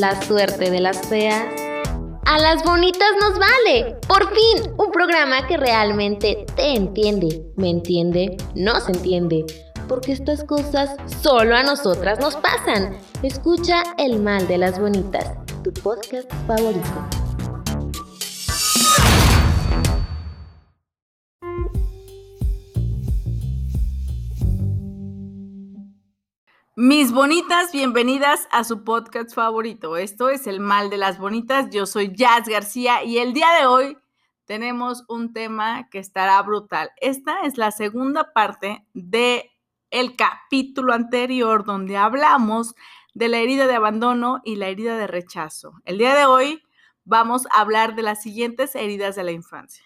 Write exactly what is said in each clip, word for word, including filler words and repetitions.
la suerte de las feas a las bonitas nos vale. Por fin, un programa que realmente te entiende. ¿Me entiende? No se entiende, porque estas cosas solo a nosotras nos pasan. Escucha El Mal de las Bonitas, tu podcast favorito. Mis bonitas, bienvenidas a su podcast favorito. Esto es El Mal de las Bonitas. Yo soy Jazz García y el día de hoy tenemos un tema que estará brutal. Esta es la segunda parte del capítulo anterior donde hablamos de la herida de abandono y la herida de rechazo. El día de hoy vamos a hablar de las siguientes heridas de la infancia.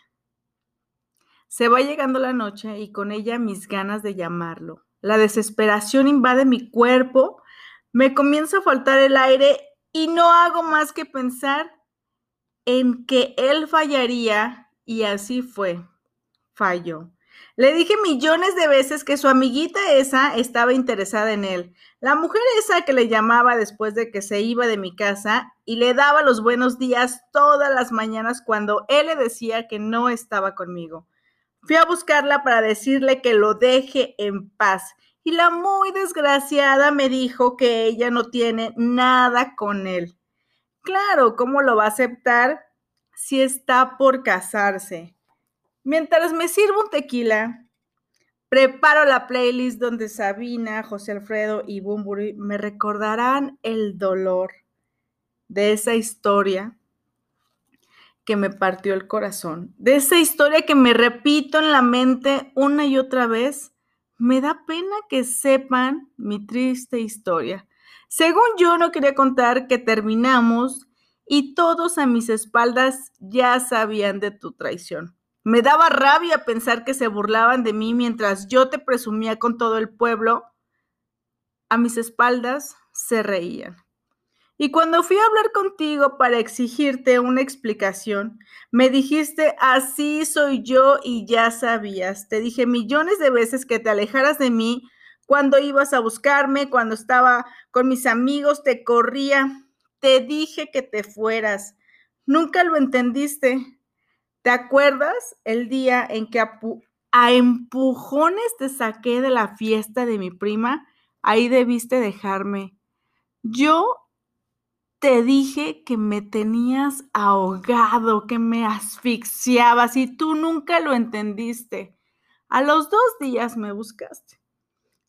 Se va llegando la noche y con ella mis ganas de llamarlo. La desesperación invade mi cuerpo, me comienza a faltar el aire y no hago más que pensar en que él fallaría, y así fue, falló. Le dije millones de veces que su amiguita esa estaba interesada en él, la mujer esa que le llamaba después de que se iba de mi casa y le daba los buenos días todas las mañanas cuando él le decía que no estaba conmigo. Fui a buscarla para decirle que lo deje en paz y la muy desgraciada me dijo que ella no tiene nada con él. Claro, ¿cómo lo va a aceptar si está por casarse? Mientras me sirvo un tequila, preparo la playlist donde Sabina, José Alfredo y Bumbury me recordarán el dolor de esa historia que me partió el corazón, de esa historia que me repito en la mente una y otra vez. Me da pena que sepan mi triste historia. Según yo no quería contar que terminamos y todos a mis espaldas ya sabían de tu traición. Me daba rabia pensar que se burlaban de mí mientras yo te presumía con todo el pueblo. A mis espaldas se reían. Y cuando fui a hablar contigo para exigirte una explicación, me dijiste, así soy yo y ya sabías. Te dije millones de veces que te alejaras de mí cuando ibas a buscarme, cuando estaba con mis amigos, te corría. Te dije que te fueras. Nunca lo entendiste. ¿Te acuerdas el día en que a, pu- a empujones te saqué de la fiesta de mi prima? Ahí debiste dejarme. Yo... Te dije que me tenías ahogado, que me asfixiabas y tú nunca lo entendiste. A los dos días me buscaste,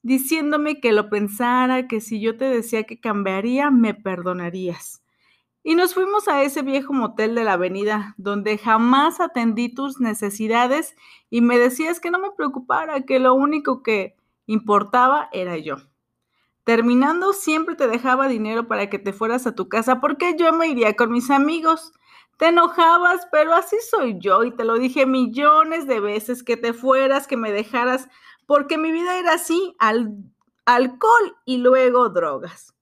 diciéndome que lo pensara, que si yo te decía que cambiaría, me perdonarías. Y nos fuimos a ese viejo motel de la avenida, donde jamás atendí tus necesidades y me decías que no me preocupara, que lo único que importaba era yo. Terminando, siempre te dejaba dinero para que te fueras a tu casa porque yo me iría con mis amigos. Te enojabas, pero así soy yo y te lo dije millones de veces, que te fueras, que me dejaras, porque mi vida era así, al- alcohol y luego drogas.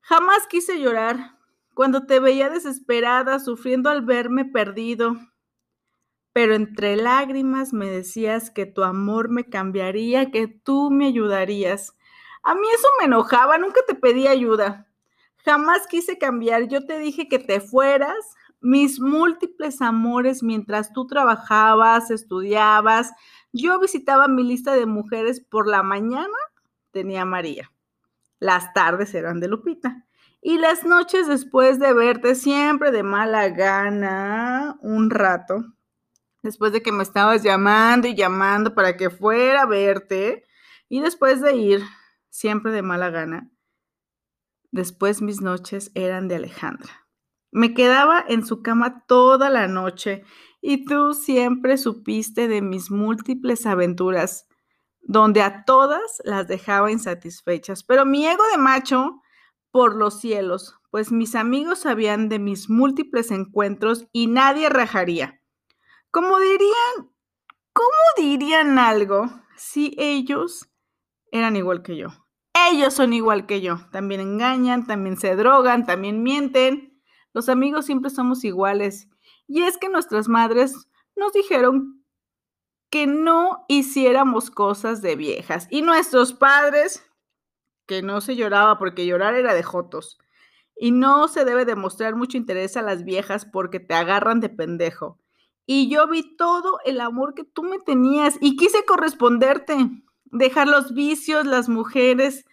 Jamás quise llorar cuando te veía desesperada, sufriendo al verme perdido. Pero entre lágrimas me decías que tu amor me cambiaría, que tú me ayudarías. A mí eso me enojaba, nunca te pedí ayuda. Jamás quise cambiar, yo te dije que te fueras. Mis múltiples amores, mientras tú trabajabas, estudiabas, yo visitaba mi lista de mujeres. Por la mañana tenía a María, las tardes eran de Lupita y las noches, después de verte siempre de mala gana un rato, después de que me estabas llamando y llamando para que fuera a verte y después de ir... siempre de mala gana. Después mis noches eran de Alejandra. Me quedaba en su cama toda la noche y tú siempre supiste de mis múltiples aventuras, donde a todas las dejaba insatisfechas. Pero mi ego de macho por los cielos, pues mis amigos sabían de mis múltiples encuentros y nadie rajaría. ¿Cómo dirían, cómo dirían algo si ellos eran igual que yo? Ellos son igual que yo, también engañan, también se drogan, también mienten. Los amigos siempre somos iguales. Y es que nuestras madres nos dijeron que no hiciéramos cosas de viejas. Y nuestros padres, que no se lloraba porque llorar era de jotos. Y no se debe demostrar mucho interés a las viejas porque te agarran de pendejo. Y yo vi todo el amor que tú me tenías y quise corresponderte, dejar los vicios, las mujeres,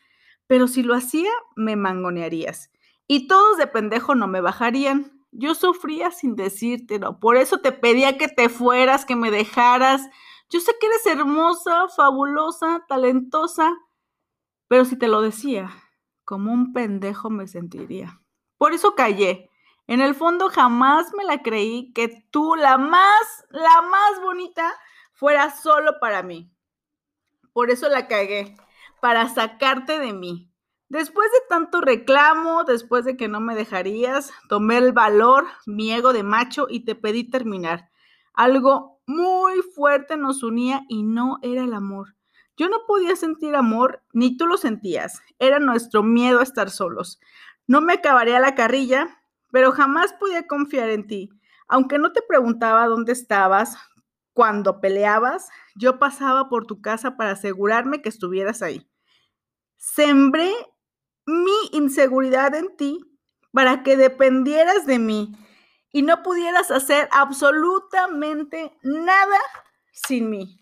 pero si lo hacía, me mangonearías. Y todos de pendejo no me bajarían. Yo sufría sin decírtelo, por eso te pedía que te fueras, que me dejaras. Yo sé que eres hermosa, fabulosa, talentosa, pero si te lo decía, como un pendejo me sentiría. Por eso callé. En el fondo jamás me la creí que tú, la más, la más bonita, fueras solo para mí. Por eso la cagué, para sacarte de mí. Después de tanto reclamo, después de que no me dejarías, tomé el valor, mi ego de macho y te pedí terminar. Algo muy fuerte nos unía y no era el amor. Yo no podía sentir amor, ni tú lo sentías. Era nuestro miedo a estar solos. No me acabaría la carrilla, pero jamás podía confiar en ti. Aunque no te preguntaba dónde estabas cuando peleabas, yo pasaba por tu casa para asegurarme que estuvieras ahí. Sembré mi inseguridad en ti para que dependieras de mí y no pudieras hacer absolutamente nada sin mí.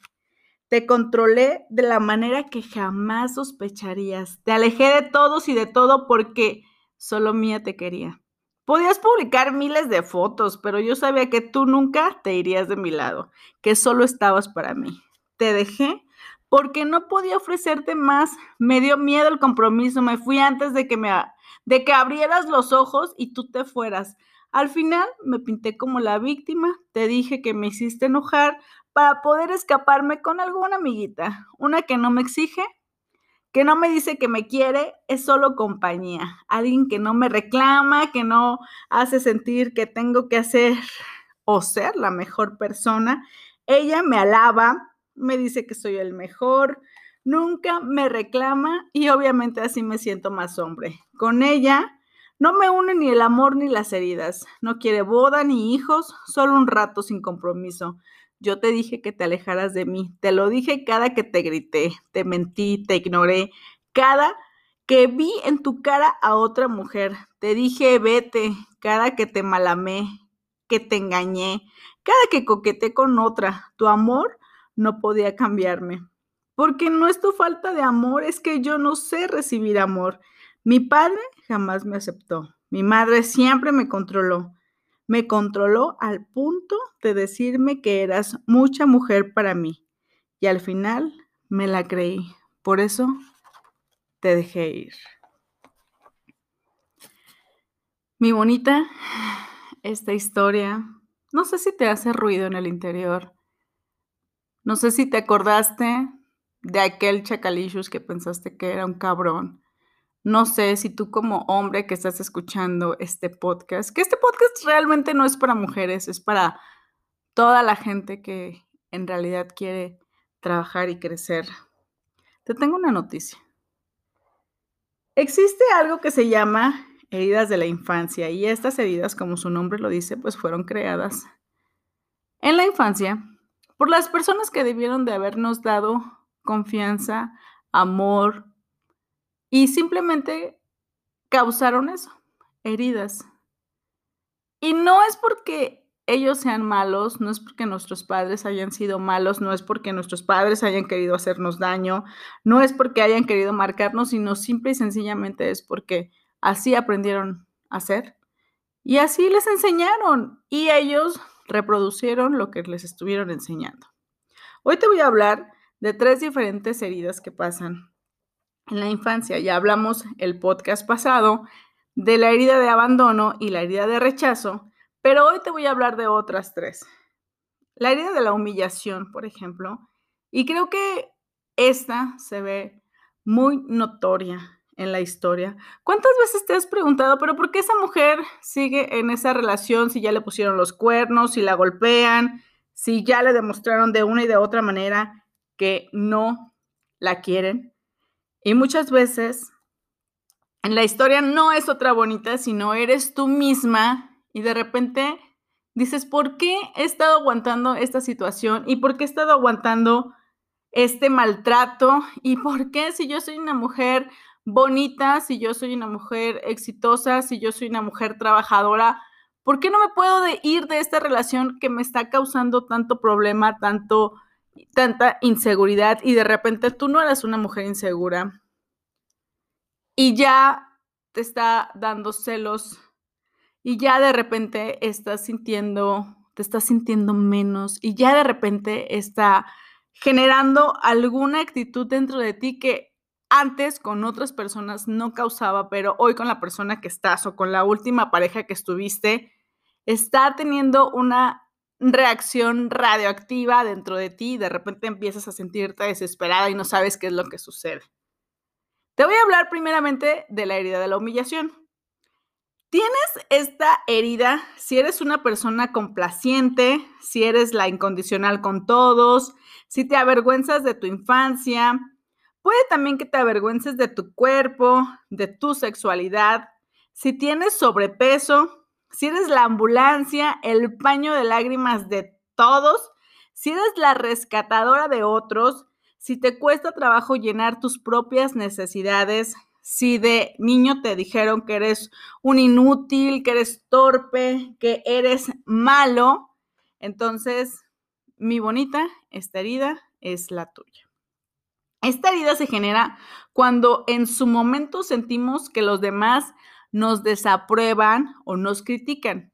Te controlé de la manera que jamás sospecharías. Te alejé de todos y de todo porque solo mía te quería. Podías publicar miles de fotos, pero yo sabía que tú nunca te irías de mi lado, que solo estabas para mí. Te dejé porque no podía ofrecerte más. Me dio miedo el compromiso. Me fui antes de que, me, de que abrieras los ojos y tú te fueras. Al final me pinté como la víctima. Te dije que me hiciste enojar para poder escaparme con alguna amiguita, una que no me exige, que no me dice que me quiere, es solo compañía, alguien que no me reclama, que no hace sentir que tengo que hacer o ser la mejor persona. Ella me alaba, me dice que soy el mejor, nunca me reclama y obviamente así me siento más hombre. Con ella no me une ni el amor ni las heridas, no quiere boda ni hijos, solo un rato sin compromiso. Yo te dije que te alejaras de mí, te lo dije cada que te grité, te mentí, te ignoré, cada que vi en tu cara a otra mujer, te dije vete, cada que te malamé, que te engañé, cada que coqueteé con otra, tu amor no podía cambiarme. Porque no es tu falta de amor, es que yo no sé recibir amor. Mi padre jamás me aceptó, mi madre siempre me controló. Me controló al punto de decirme que eras mucha mujer para mí. Y al final me la creí. Por eso te dejé ir. Mi bonita, esta historia, no sé si te hace ruido en el interior. No sé si te acordaste de aquel chacalillos que pensaste que era un cabrón. No sé si tú como hombre que estás escuchando este podcast, que este podcast realmente no es para mujeres, es para toda la gente que en realidad quiere trabajar y crecer. Te tengo una noticia. Existe algo que se llama heridas de la infancia y estas heridas, como su nombre lo dice, pues fueron creadas en la infancia por las personas que debieron de habernos dado confianza, amor, y simplemente causaron eso, heridas. Y no es porque ellos sean malos, no es porque nuestros padres hayan sido malos, no es porque nuestros padres hayan querido hacernos daño, no es porque hayan querido marcarnos, sino simple y sencillamente es porque así aprendieron a ser. Y así les enseñaron y ellos reproducieron lo que les estuvieron enseñando. Hoy te voy a hablar de tres diferentes heridas que pasan en la infancia. Ya hablamos el podcast pasado de la herida de abandono y la herida de rechazo, pero hoy te voy a hablar de otras tres. La herida de la humillación, por ejemplo, y creo que esta se ve muy notoria en la historia. ¿Cuántas veces te has preguntado, pero por qué esa mujer sigue en esa relación si ya le pusieron los cuernos, si la golpean, si ya le demostraron de una y de otra manera que no la quieren? Y muchas veces en la historia no es otra bonita, sino eres tú misma y de repente dices, ¿por qué he estado aguantando esta situación? ¿Y por qué he estado aguantando este maltrato? ¿Y por qué si yo soy una mujer bonita, si yo soy una mujer exitosa, si yo soy una mujer trabajadora, ¿por qué no me puedo de ir de esta relación que me está causando tanto problema, tanto, tanta inseguridad? Y de repente tú no eres una mujer insegura y ya te está dando celos y ya de repente estás sintiendo, te estás sintiendo menos y ya de repente está generando alguna actitud dentro de ti que antes con otras personas no causaba, pero hoy con la persona que estás o con la última pareja que estuviste, está teniendo una reacción radioactiva dentro de ti y de repente empiezas a sentirte desesperada y no sabes qué es lo que sucede. Te voy a hablar primeramente de la herida de la humillación. Tienes esta herida si eres una persona complaciente, si eres la incondicional con todos, si te avergüenzas de tu infancia. Puede también que te avergüences de tu cuerpo, de tu sexualidad, si tienes sobrepeso, si eres la ambulancia, el paño de lágrimas de todos, si eres la rescatadora de otros, si te cuesta trabajo llenar tus propias necesidades, si de niño te dijeron que eres un inútil, que eres torpe, que eres malo, entonces, mi bonita, esta herida es la tuya. Esta herida se genera cuando en su momento sentimos que los demás nos desaprueban o nos critican.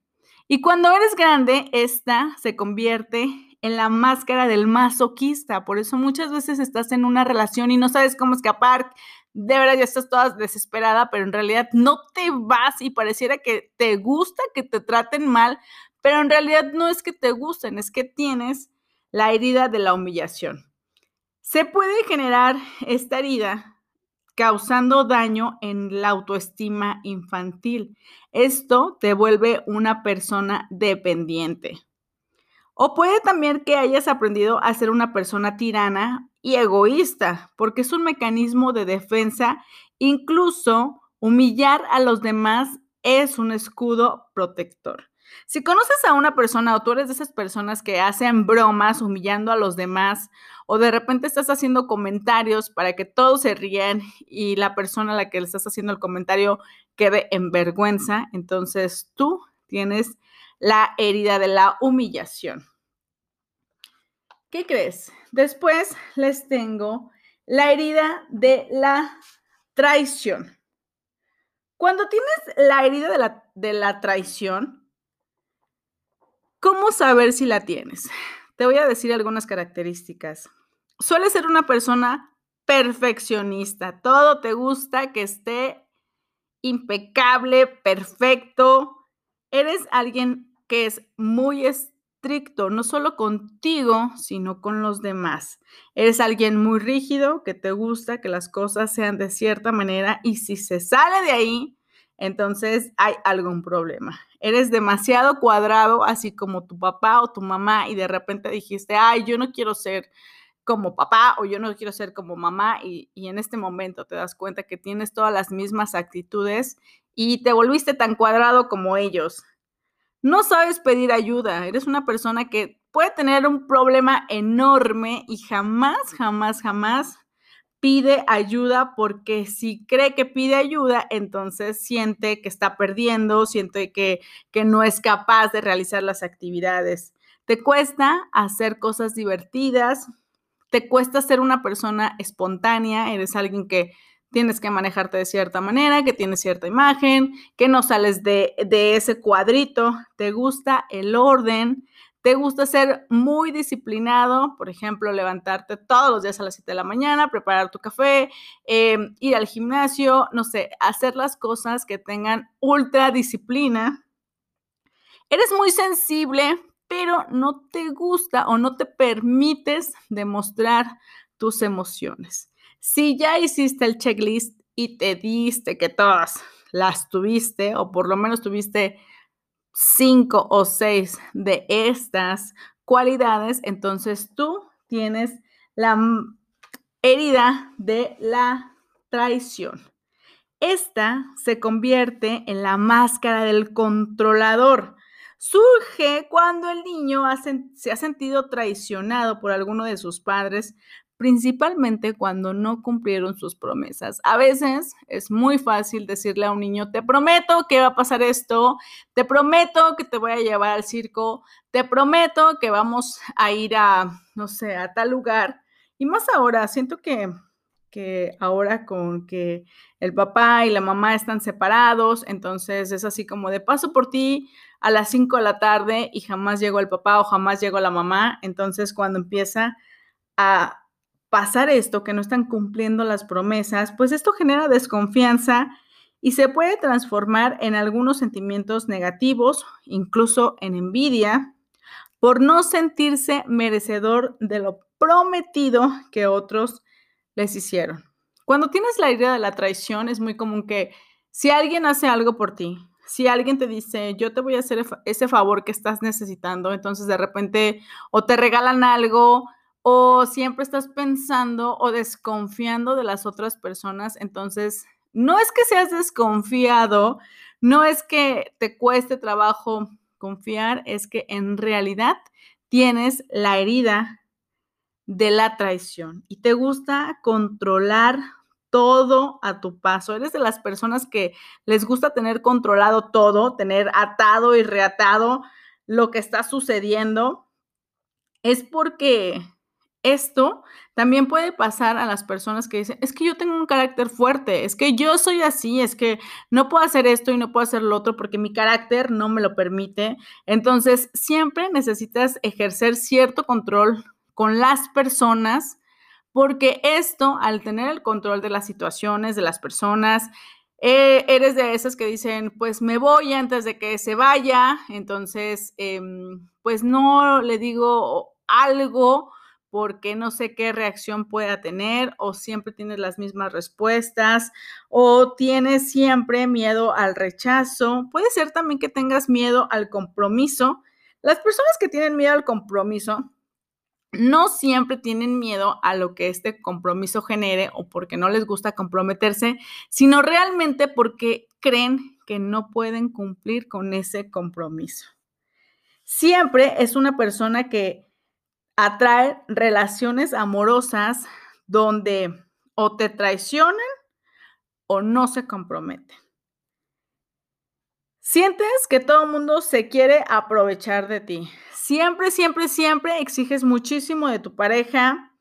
Y cuando eres grande, esta se convierte en la máscara del masoquista. Por eso muchas veces estás en una relación y no sabes cómo escapar. De verdad, ya estás toda desesperada, pero en realidad no te vas y pareciera que te gusta que te traten mal, pero en realidad no es que te gusten, es que tienes la herida de la humillación. Se puede generar esta herida causando daño en la autoestima infantil. Esto te vuelve una persona dependiente. O puede también que hayas aprendido a ser una persona tirana y egoísta, porque es un mecanismo de defensa. Incluso humillar a los demás es un escudo protector. Si conoces a una persona o tú eres de esas personas que hacen bromas humillando a los demás o de repente estás haciendo comentarios para que todos se rían y la persona a la que le estás haciendo el comentario quede en vergüenza, entonces tú tienes la herida de la humillación. ¿Qué crees? Después les tengo la herida de la traición. Cuando tienes la herida de la, de la traición, ¿cómo saber si la tienes? Te voy a decir algunas características. Suele ser una persona perfeccionista. Todo te gusta que esté impecable, perfecto. Eres alguien que es muy estricto, no solo contigo, sino con los demás. Eres alguien muy rígido, que te gusta que las cosas sean de cierta manera y si se sale de ahí, entonces hay algún problema. Eres demasiado cuadrado, así como tu papá o tu mamá, y de repente dijiste, ay, yo no quiero ser como papá o yo no quiero ser como mamá, y, y en este momento te das cuenta que tienes todas las mismas actitudes y te volviste tan cuadrado como ellos. No sabes pedir ayuda, eres una persona que puede tener un problema enorme y jamás, jamás, jamás pide ayuda, porque si cree que pide ayuda, entonces siente que está perdiendo, siente que, que no es capaz de realizar las actividades. Te cuesta hacer cosas divertidas, te cuesta ser una persona espontánea, eres alguien que tienes que manejarte de cierta manera, que tienes cierta imagen, que no sales de, de ese cuadrito, te gusta el orden. Te gusta ser muy disciplinado, por ejemplo, levantarte todos los días a las siete de la mañana, preparar tu café, eh, ir al gimnasio, no sé, hacer las cosas que tengan ultra disciplina. Eres muy sensible, pero no te gusta o no te permites demostrar tus emociones. Si ya hiciste el checklist y te diste que todas las tuviste, o por lo menos tuviste cinco o seis de estas cualidades, entonces tú tienes la herida de la traición. Esta se convierte en la máscara del controlador. Surge cuando el niño ha, se ha sentido traicionado por alguno de sus padres, principalmente cuando no cumplieron sus promesas. A veces es muy fácil decirle a un niño, te prometo que va a pasar esto, te prometo que te voy a llevar al circo, te prometo que vamos a ir a, no sé, a tal lugar. Y más ahora, siento que, que ahora con que el papá y la mamá están separados, entonces es así como de paso por ti a las cinco de la tarde y jamás llegó el papá o jamás llegó la mamá. Entonces cuando empieza a pasar esto, que no están cumpliendo las promesas, pues esto genera desconfianza y se puede transformar en algunos sentimientos negativos, incluso en envidia, por no sentirse merecedor de lo prometido que otros les hicieron. Cuando tienes la idea de la traición, es muy común que si alguien hace algo por ti, si alguien te dice, yo te voy a hacer ese favor que estás necesitando, entonces de repente o te regalan algo, o siempre estás pensando o desconfiando de las otras personas. Entonces, no es que seas desconfiado, no es que te cueste trabajo confiar, es que en realidad tienes la herida de la traición y te gusta controlar todo a tu paso. Eres de las personas que les gusta tener controlado todo, tener atado y reatado lo que está sucediendo. Es porque esto también puede pasar a las personas que dicen, es que yo tengo un carácter fuerte, es que yo soy así, es que no puedo hacer esto y no puedo hacer lo otro porque mi carácter no me lo permite. Entonces, siempre necesitas ejercer cierto control con las personas porque esto, al tener el control de las situaciones, de las personas, eh, eres de esas que dicen, pues me voy antes de que se vaya. Entonces, eh, pues no le digo algo porque no sé qué reacción pueda tener, o siempre tienes las mismas respuestas, o tienes siempre miedo al rechazo. Puede ser también que tengas miedo al compromiso. Las personas que tienen miedo al compromiso no siempre tienen miedo a lo que este compromiso genere o porque no les gusta comprometerse, sino realmente porque creen que no pueden cumplir con ese compromiso. Siempre es una persona que atrae relaciones amorosas donde o te traicionan o no se comprometen. Sientes que todo el mundo se quiere aprovechar de ti. Siempre, siempre, siempre exiges muchísimo de tu pareja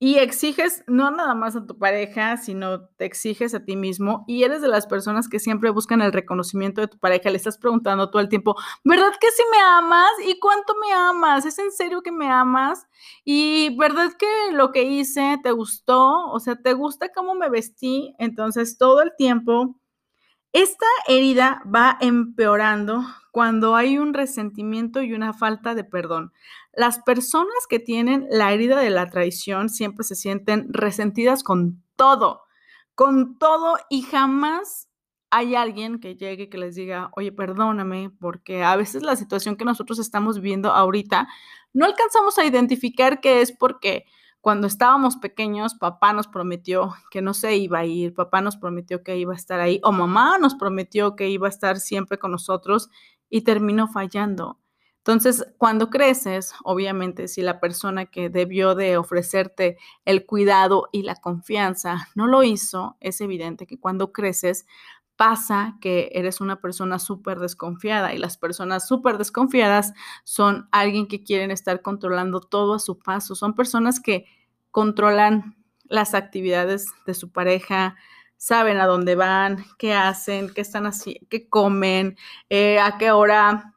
y exiges no nada más a tu pareja, sino te exiges a ti mismo, y eres de las personas que siempre buscan el reconocimiento de tu pareja. Le estás preguntando todo el tiempo, ¿verdad que sí me amas? ¿Y cuánto me amas? ¿Es en serio que me amas? ¿Y verdad que lo que hice te gustó? O sea, ¿te gusta cómo me vestí? Entonces, todo el tiempo esta herida va empeorando cuando hay un resentimiento y una falta de perdón. Las personas que tienen la herida de la traición siempre se sienten resentidas con todo, con todo, y jamás hay alguien que llegue y que les diga, oye, perdóname, porque a veces la situación que nosotros estamos viviendo ahorita no alcanzamos a identificar que es porque cuando estábamos pequeños, papá nos prometió que no se iba a ir, papá nos prometió que iba a estar ahí, o mamá nos prometió que iba a estar siempre con nosotros y terminó fallando. Entonces, cuando creces, obviamente, si la persona que debió de ofrecerte el cuidado y la confianza no lo hizo, es evidente que cuando creces pasa que eres una persona súper desconfiada, y las personas súper desconfiadas son alguien que quieren estar controlando todo a su paso. Son personas que controlan las actividades de su pareja, saben a dónde van, qué hacen, qué están haciendo, qué comen, eh, a qué hora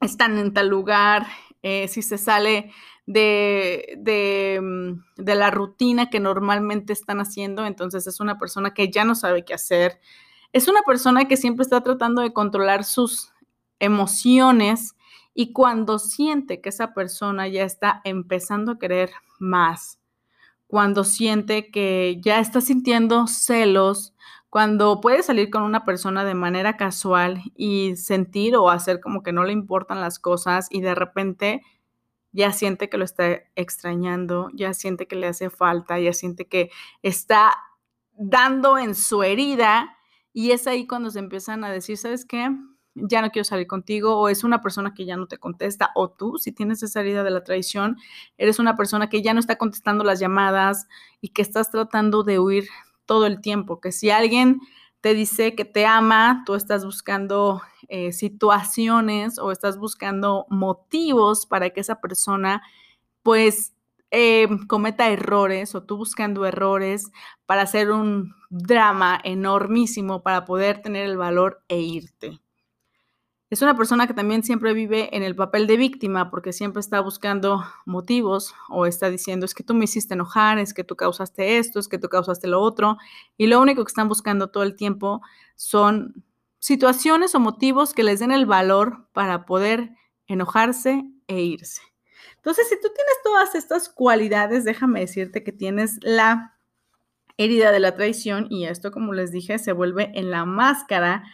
están en tal lugar, eh, si se sale De, de, de la rutina que normalmente están haciendo. Entonces es una persona que ya no sabe qué hacer. Es una persona que siempre está tratando de controlar sus emociones, y cuando siente que esa persona ya está empezando a querer más, cuando siente que ya está sintiendo celos, cuando puede salir con una persona de manera casual y sentir o hacer como que no le importan las cosas, y de repente ya siente que lo está extrañando, ya siente que le hace falta, ya siente que está dando en su herida. Y es ahí cuando se empiezan a decir, ¿sabes qué? ya no quiero salir contigo, o es una persona que ya no te contesta, o tú, si tienes esa herida de la traición, eres una persona que ya no está contestando las llamadas y que estás tratando de huir todo el tiempo, que si alguien te dice que te ama, tú estás buscando eh, situaciones o estás buscando motivos para que esa persona pues eh, cometa errores, o tú buscando errores para hacer un drama enormísimo para poder tener el valor e irte. Es una persona que también siempre vive en el papel de víctima, porque siempre está buscando motivos o está diciendo, es que tú me hiciste enojar, es que tú causaste esto, es que tú causaste lo otro. Y lo único que están buscando todo el tiempo son situaciones o motivos que les den el valor para poder enojarse e irse. Entonces, si tú tienes todas estas cualidades, déjame decirte que tienes la herida de la traición, y esto, como les dije, se vuelve en la máscara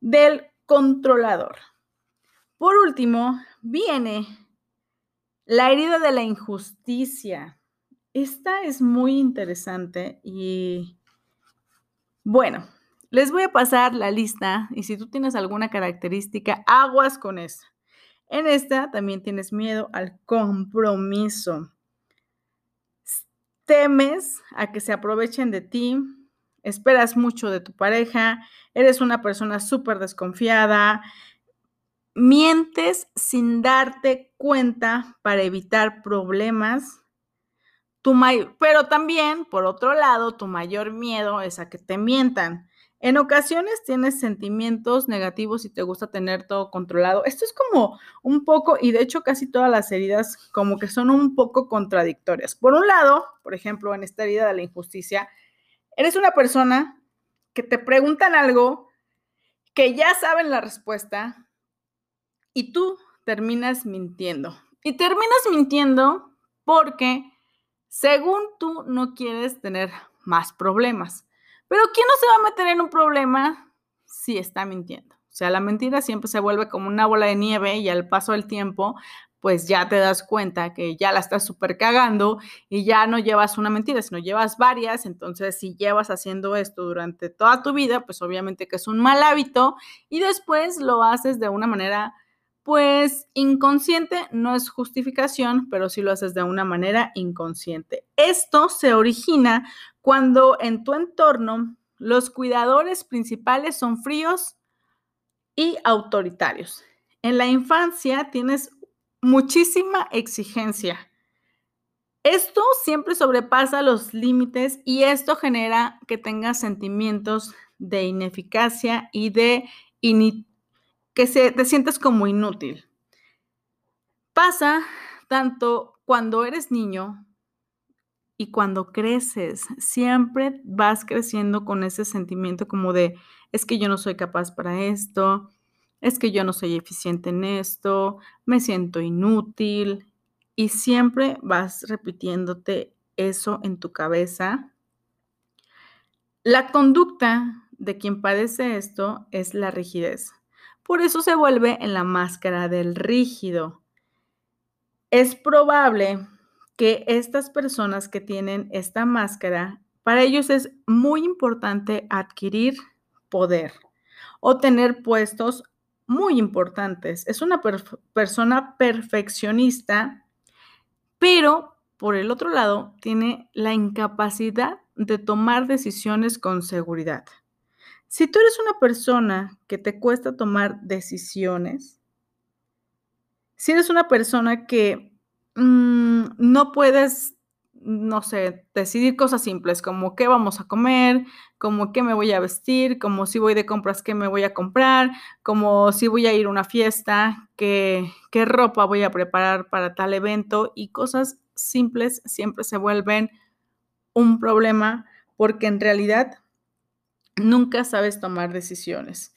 del controlador. Por último, viene la herida de la injusticia. Esta es muy interesante y bueno, les voy a pasar la lista y si tú tienes alguna característica, aguas con esa. En esta también tienes miedo al compromiso. Temes a que se aprovechen de ti. Esperas mucho de tu pareja, eres una persona súper desconfiada, mientes sin darte cuenta para evitar problemas, tu may- pero también, por otro lado, tu mayor miedo es a que te mientan. En ocasiones tienes sentimientos negativos y te gusta tener todo controlado. Esto es como un poco, y de hecho casi todas las heridas como que son un poco contradictorias. Por un lado, por ejemplo, en esta herida de la injusticia, eres una persona que te preguntan algo, que ya saben la respuesta y tú terminas mintiendo. Y terminas mintiendo porque según tú no quieres tener más problemas. Pero ¿quién no se va a meter en un problema si está mintiendo? O sea, la mentira siempre se vuelve como una bola de nieve y al paso del tiempo pues ya te das cuenta que ya la estás súper cagando y ya no llevas una mentira, sino llevas varias. Entonces, si llevas haciendo esto durante toda tu vida, pues obviamente que es un mal hábito y después lo haces de una manera, pues, inconsciente. No es justificación, pero sí lo haces de una manera inconsciente. Esto se origina cuando en tu entorno los cuidadores principales son fríos y autoritarios. En la infancia tienes muchísima exigencia. Esto siempre sobrepasa los límites y esto genera que tengas sentimientos de ineficacia y de ini- que se, te sientas como inútil. Pasa tanto cuando eres niño y cuando creces. Siempre vas creciendo con ese sentimiento como de, es que yo no soy capaz para esto, es que yo no soy eficiente en esto, me siento inútil, y siempre vas repitiéndote eso en tu cabeza. La conducta de quien padece esto es la rigidez. Por eso se vuelve en la máscara del rígido. Es probable que estas personas que tienen esta máscara, para ellos es muy importante adquirir poder o tener puestos muy importantes. Es una perf- persona perfeccionista, pero por el otro lado tiene la incapacidad de tomar decisiones con seguridad. Si tú eres una persona que te cuesta tomar decisiones, si eres una persona que mmm, no puedes, no sé, decidir cosas simples como qué vamos a comer, como qué me voy a vestir, como si voy de compras, qué me voy a comprar, como si voy a ir a una fiesta, qué, qué ropa voy a preparar para tal evento, y cosas simples siempre se vuelven un problema porque en realidad nunca sabes tomar decisiones.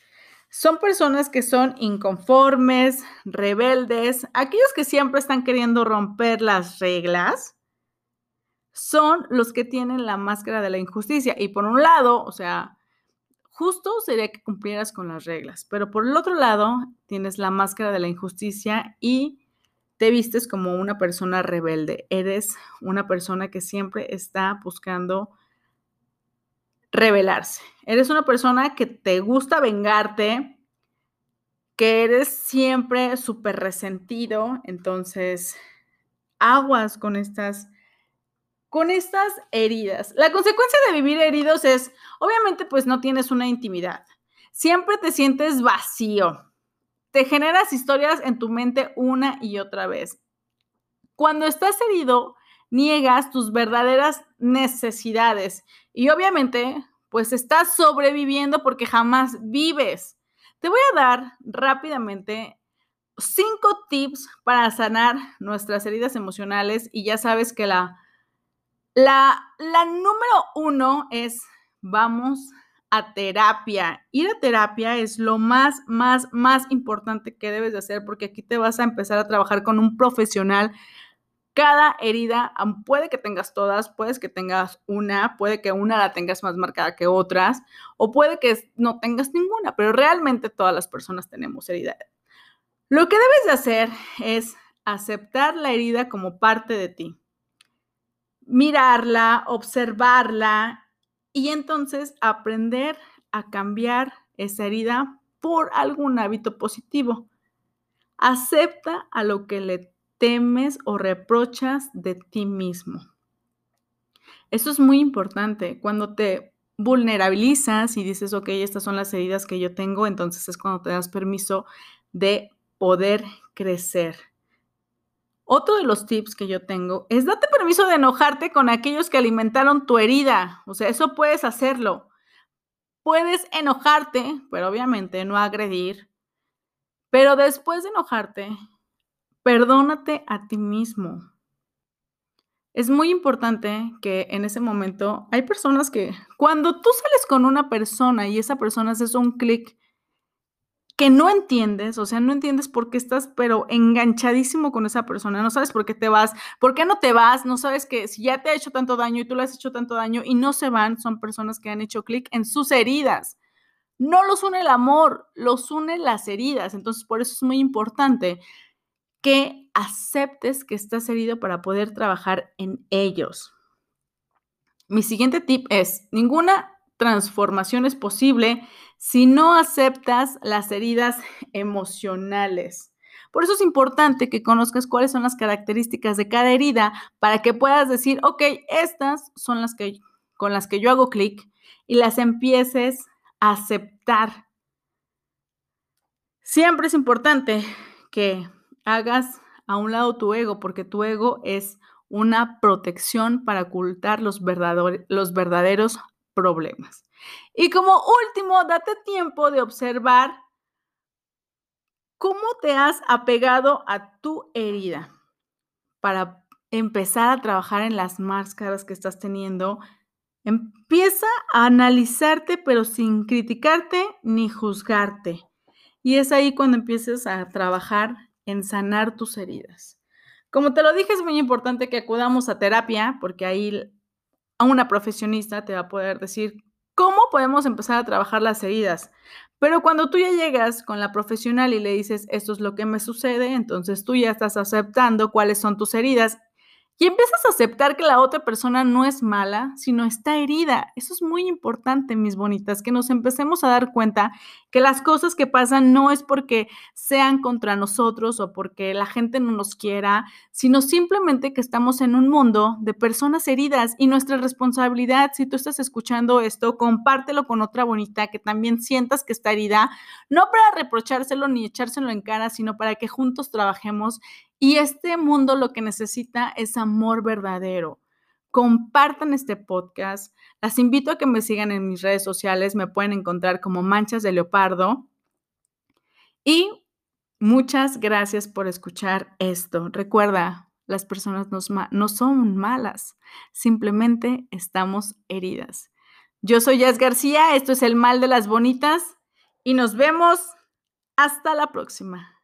Son personas que son inconformes, rebeldes, aquellos que siempre están queriendo romper las reglas. Son los que tienen la máscara de la injusticia. Y por un lado, o sea, justo sería que cumplieras con las reglas, pero por el otro lado tienes la máscara de la injusticia y te vistes como una persona rebelde. Eres una persona que siempre está buscando rebelarse. Eres una persona que te gusta vengarte, que eres siempre súper resentido, entonces aguas con estas, con estas heridas. La consecuencia de vivir heridos es, obviamente, pues no tienes una intimidad. Siempre te sientes vacío. Te generas historias en tu mente una y otra vez. Cuando estás herido, niegas tus verdaderas necesidades y obviamente, pues estás sobreviviendo porque jamás vives. Te voy a dar rápidamente cinco tips para sanar nuestras heridas emocionales y ya sabes que la, la, la número uno es vamos a terapia. Ir a terapia es lo más, más, más importante que debes de hacer porque aquí te vas a empezar a trabajar con un profesional. Cada herida, puede que tengas todas, puede que tengas una, puede que una la tengas más marcada que otras, o puede que no tengas ninguna, pero realmente todas las personas tenemos herida. Lo que debes de hacer es aceptar la herida como parte de ti, mirarla, observarla y entonces aprender a cambiar esa herida por algún hábito positivo. Acepta a lo que le temes o reprochas de ti mismo. Esto es muy importante. Cuando te vulnerabilizas y dices, ok, estas son las heridas que yo tengo, entonces es cuando te das permiso de poder crecer. Otro de los tips que yo tengo es date permiso de enojarte con aquellos que alimentaron tu herida. O sea, eso puedes hacerlo. Puedes enojarte, pero obviamente no agredir. Pero después de enojarte, perdónate a ti mismo. Es muy importante que en ese momento hay personas que cuando tú sales con una persona y esa persona haces un clic que no entiendes, o sea, no entiendes por qué estás pero enganchadísimo con esa persona, no sabes por qué te vas, por qué no te vas, no sabes que si ya te ha hecho tanto daño y tú le has hecho tanto daño y no se van, son personas que han hecho clic en sus heridas. No los une el amor, los une las heridas, entonces por eso es muy importante que aceptes que estás herido para poder trabajar en ellos. Mi siguiente tip es, ninguna transformación es posible si no aceptas las heridas emocionales. Por eso es importante que conozcas cuáles son las características de cada herida para que puedas decir, ok, estas son las que, con las que yo hago clic y las empieces a aceptar. Siempre es importante que hagas a un lado tu ego, porque tu ego es una protección para ocultar los, verdadero, los verdaderos problemas. Y como último, date tiempo de observar cómo te has apegado a tu herida para empezar a trabajar en las máscaras que estás teniendo. Empieza a analizarte, pero sin criticarte ni juzgarte. Y es ahí cuando empiezas a trabajar en sanar tus heridas. Como te lo dije, es muy importante que acudamos a terapia porque ahí a una profesionista te va a poder decir cómo podemos empezar a trabajar las heridas. Pero cuando tú ya llegas con la profesional y le dices, esto es lo que me sucede, entonces tú ya estás aceptando cuáles son tus heridas y empiezas a aceptar que la otra persona no es mala, sino está herida. Eso es muy importante, mis bonitas, que nos empecemos a dar cuenta que las cosas que pasan no es porque sean contra nosotros o porque la gente no nos quiera, sino simplemente que estamos en un mundo de personas heridas y nuestra responsabilidad, si tú estás escuchando esto, compártelo con otra bonita que también sientas que está herida, no para reprochárselo ni echárselo en cara, sino para que juntos trabajemos. Y este mundo lo que necesita es amor verdadero. Compartan este podcast. Las invito a que me sigan en mis redes sociales. Me pueden encontrar como Manchas de Leopardo. Y muchas gracias por escuchar esto. Recuerda, las personas no son malas. Simplemente estamos heridas. Yo soy Jazz García. Esto es El Mal de las Bonitas. Y nos vemos hasta la próxima.